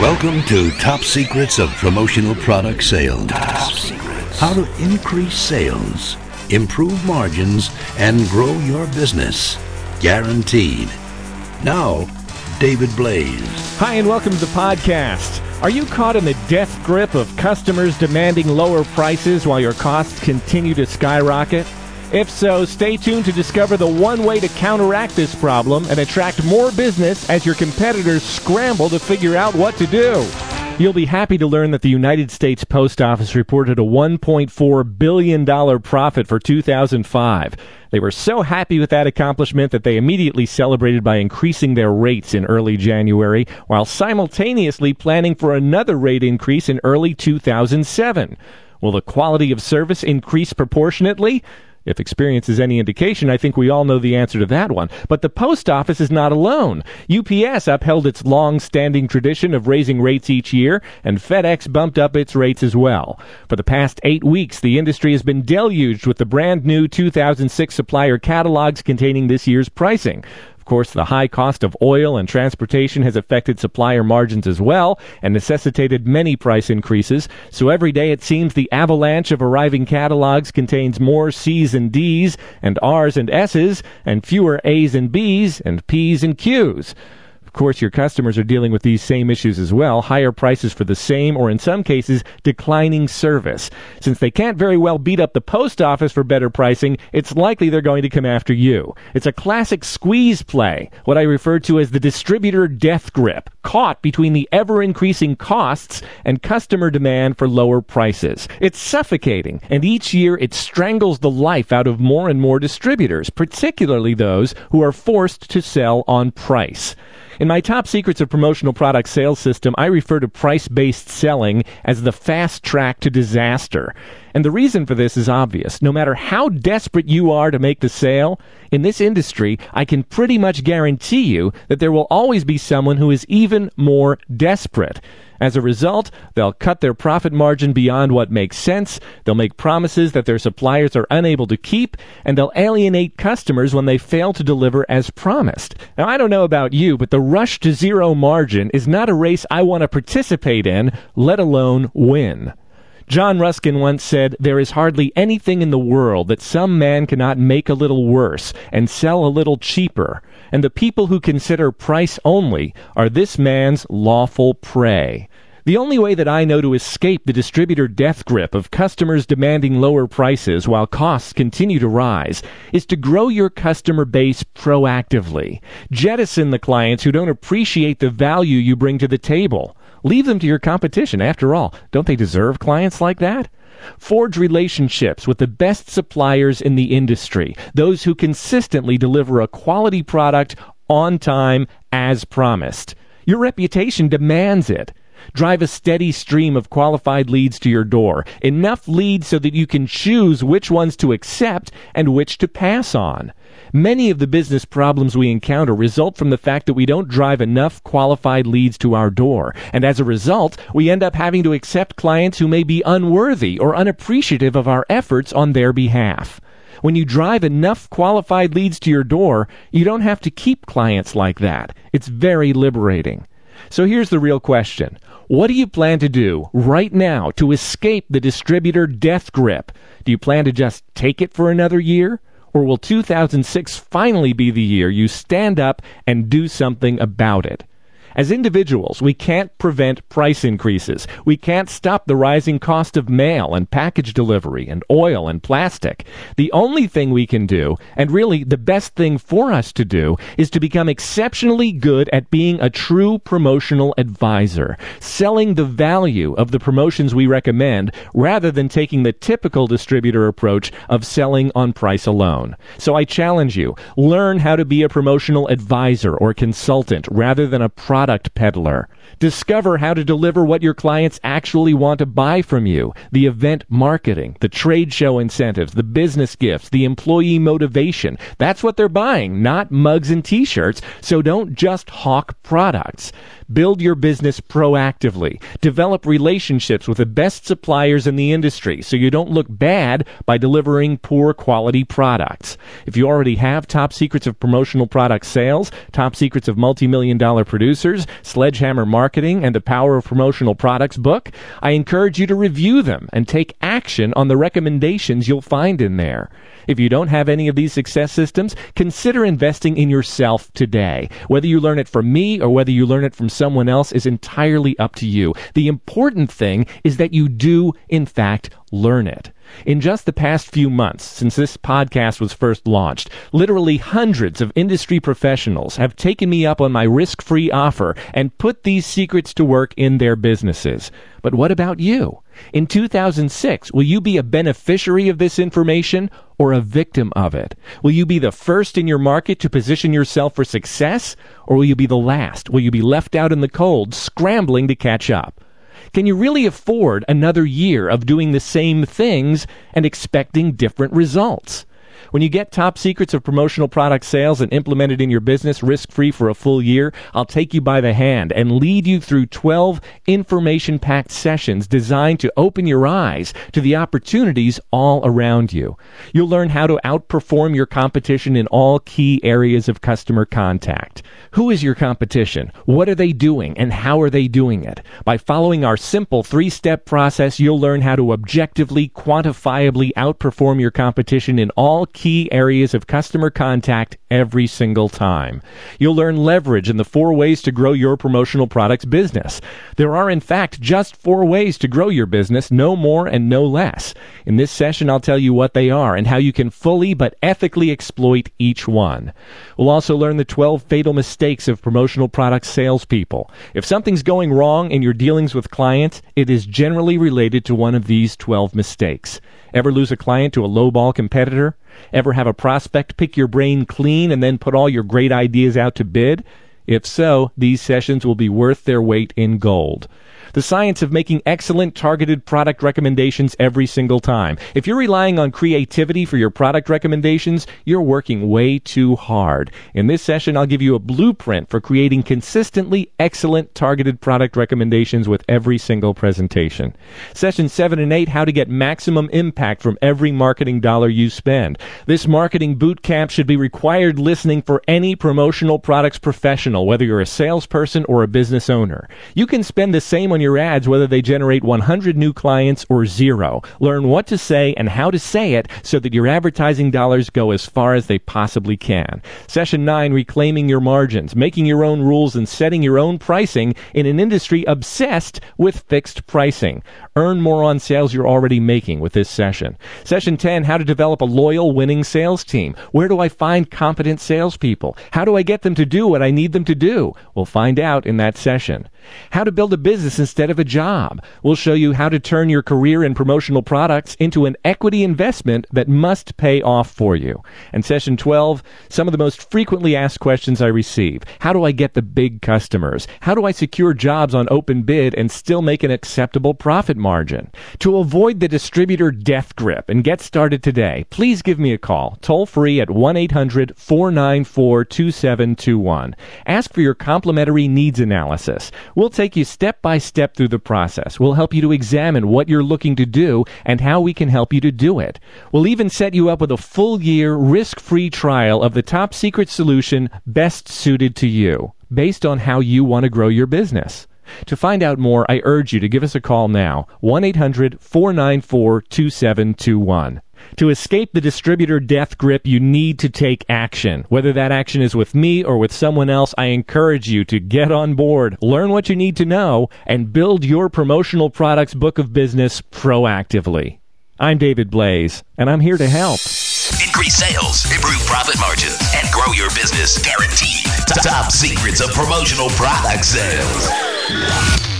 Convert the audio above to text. Welcome to Top Secrets of Promotional Product Sales. How to increase sales, improve margins, and grow your business. Guaranteed. Now, David Blaze. Hi, and welcome to the podcast. Are you caught in the death grip of customers demanding lower prices while your costs continue to skyrocket? If so, stay tuned to discover the one way to counteract this problem and attract more business as your competitors scramble to figure out what to do. You'll be happy to learn that the United States Post Office reported a $1.4 billion profit for 2005. They were so happy with that accomplishment that they immediately celebrated by increasing their rates in early January, while simultaneously planning for another rate increase in early 2007. Will the quality of service increase proportionately? If experience is any indication, I think we all know the answer to that one. But the post office is not alone. UPS upheld its long-standing tradition of raising rates each year, and FedEx bumped up its rates as well. For the past 8 weeks, the industry has been deluged with the brand-new 2006 supplier catalogs containing this year's pricing. Of course, the high cost of oil and transportation has affected supplier margins as well and necessitated many price increases, so every day it seems the avalanche of arriving catalogs contains more C's and D's and R's and S's and fewer A's and B's and P's and Q's. Of course, your customers are dealing with these same issues as well, higher prices for the same or in some cases declining service. Since they can't very well beat up the post office for better pricing, it's likely they're going to come after you. It's a classic squeeze play, what I refer to as the distributor death grip, caught between the ever-increasing costs and customer demand for lower prices. It's suffocating, and each year it strangles the life out of more and more distributors, particularly those who are forced to sell on price. In my Top Secrets of Promotional Product Sales System, I refer to price-based selling as the fast track to disaster. And the reason for this is obvious. No matter how desperate you are to make the sale, in this industry, I can pretty much guarantee you that there will always be someone who is even more desperate. As a result, they'll cut their profit margin beyond what makes sense, they'll make promises that their suppliers are unable to keep, and they'll alienate customers when they fail to deliver as promised. Now, I don't know about you, but the rush to zero margin is not a race I want to participate in, let alone win. John Ruskin once said, "There is hardly anything in the world that some man cannot make a little worse and sell a little cheaper, and the people who consider price only are this man's lawful prey." The only way that I know to escape the distributor death grip of customers demanding lower prices while costs continue to rise is to grow your customer base proactively. Jettison the clients who don't appreciate the value you bring to the table. Leave them to your competition. After all, don't they deserve clients like that? Forge relationships with the best suppliers in the industry, those who consistently deliver a quality product on time as promised. Your reputation demands it. Drive a steady stream of qualified leads to your door, enough leads so that you can choose which ones to accept and which to pass on. Many of the business problems we encounter result from the fact that we don't drive enough qualified leads to our door, and as a result, we end up having to accept clients who may be unworthy or unappreciative of our efforts on their behalf. When you drive enough qualified leads to your door, you don't have to keep clients like that. It's very liberating. So here's the real question. What do you plan to do right now to escape the distributor death grip? Do you plan to just take it for another year? Or will 2006 finally be the year you stand up and do something about it? As individuals, we can't prevent price increases. We can't stop the rising cost of mail and package delivery and oil and plastic. The only thing we can do, and really the best thing for us to do, is to become exceptionally good at being a true promotional advisor, selling the value of the promotions we recommend rather than taking the typical distributor approach of selling on price alone. So I challenge you, learn how to be a promotional advisor or consultant rather than a product peddler. Discover how to deliver what your clients actually want to buy from you. The event marketing, the trade show incentives, the business gifts, the employee motivation. That's what they're buying, not mugs and t-shirts. So don't just hawk products. Build your business proactively. Develop relationships with the best suppliers in the industry so you don't look bad by delivering poor quality products. If you already have Top Secrets of Promotional Product Sales, Top Secrets of Multi-Million Dollar Producers, authors, Sledgehammer Marketing and The Power of Promotional Products book. I encourage you to review them and take action on the recommendations you'll find in there. If you don't have any of these success systems, consider investing in yourself today. Whether you learn it from me or whether you learn it from someone else is entirely up to you. The important thing is that you do, in fact, learn it. In just the past few months, since this podcast was first launched, literally hundreds of industry professionals have taken me up on my risk-free offer and put these secrets to work in their businesses. But what about you? In 2006, will you be a beneficiary of this information or a victim of it? Will you be the first in your market to position yourself for success, or will you be the last? Will you be left out in the cold, scrambling to catch up? Can you really afford another year of doing the same things and expecting different results? When you get Top Secrets of Promotional Product Sales and implement it in your business risk-free for a full year, I'll take you by the hand and lead you through 12 information-packed sessions designed to open your eyes to the opportunities all around you. You'll learn how to outperform your competition in all key areas of customer contact. Who is your competition? What are they doing, and how are they doing it? By following our simple 3-step process, you'll learn how to objectively, quantifiably outperform your competition in all key areas of customer contact every single time. You'll learn leverage in the 4 ways to grow your promotional products business. There are, in fact, just 4 ways to grow your business, no more and no less. In this session, I'll tell you what they are and how you can fully but ethically exploit each one. We'll also learn the 12 fatal mistakes of promotional product salespeople. If something's going wrong in your dealings with clients, it is generally related to one of these 12 mistakes. Ever lose a client to a lowball competitor? Ever have a prospect pick your brain clean and then put all your great ideas out to bid? If so, these sessions will be worth their weight in gold. The science of making excellent targeted product recommendations every single time. If you're relying on creativity for your product recommendations, you're working way too hard. In this session, I'll give you a blueprint for creating consistently excellent targeted product recommendations with every single presentation. Session 7 and 8, how to get maximum impact from every marketing dollar you spend. This marketing boot camp should be required listening for any promotional products professional, whether you're a salesperson or a business owner. You can spend the same on your ads whether they generate 100 new clients or 0. Learn what to say and how to say it so that your advertising dollars go as far as they possibly can. Session 9, reclaiming your margins, making your own rules and setting your own pricing in an industry obsessed with fixed pricing. Earn more on sales you're already making with this session. Session 10, how to develop a loyal, winning sales team. Where do I find competent salespeople? How do I get them to do what I need them to do? We'll find out in that session. How to build a business instead of a job. We'll show you how to turn your career in promotional products into an equity investment that must pay off for you. And session 12, some of the most frequently asked questions I receive. How do I get the big customers? How do I secure jobs on open bid and still make an acceptable profit margin? To avoid the distributor death grip and get started today, please give me a call, toll free at 1-800-494-2721. Ask for your complimentary needs analysis. We'll take you step by step through the process. We'll help you to examine what you're looking to do and how we can help you to do it. We'll even set you up with a full year risk-free trial of the top secret solution best suited to you, based on how you want to grow your business. To find out more, I urge you to give us a call now, 1-800-494-2721. To escape the distributor death grip, you need to take action. Whether that action is with me or with someone else, I encourage you to get on board, learn what you need to know, and build your promotional products book of business proactively. I'm David Blaze, and I'm here to help. Increase sales, improve profit margin, and grow your business guaranteed. Top Secrets of Promotional Product Sales.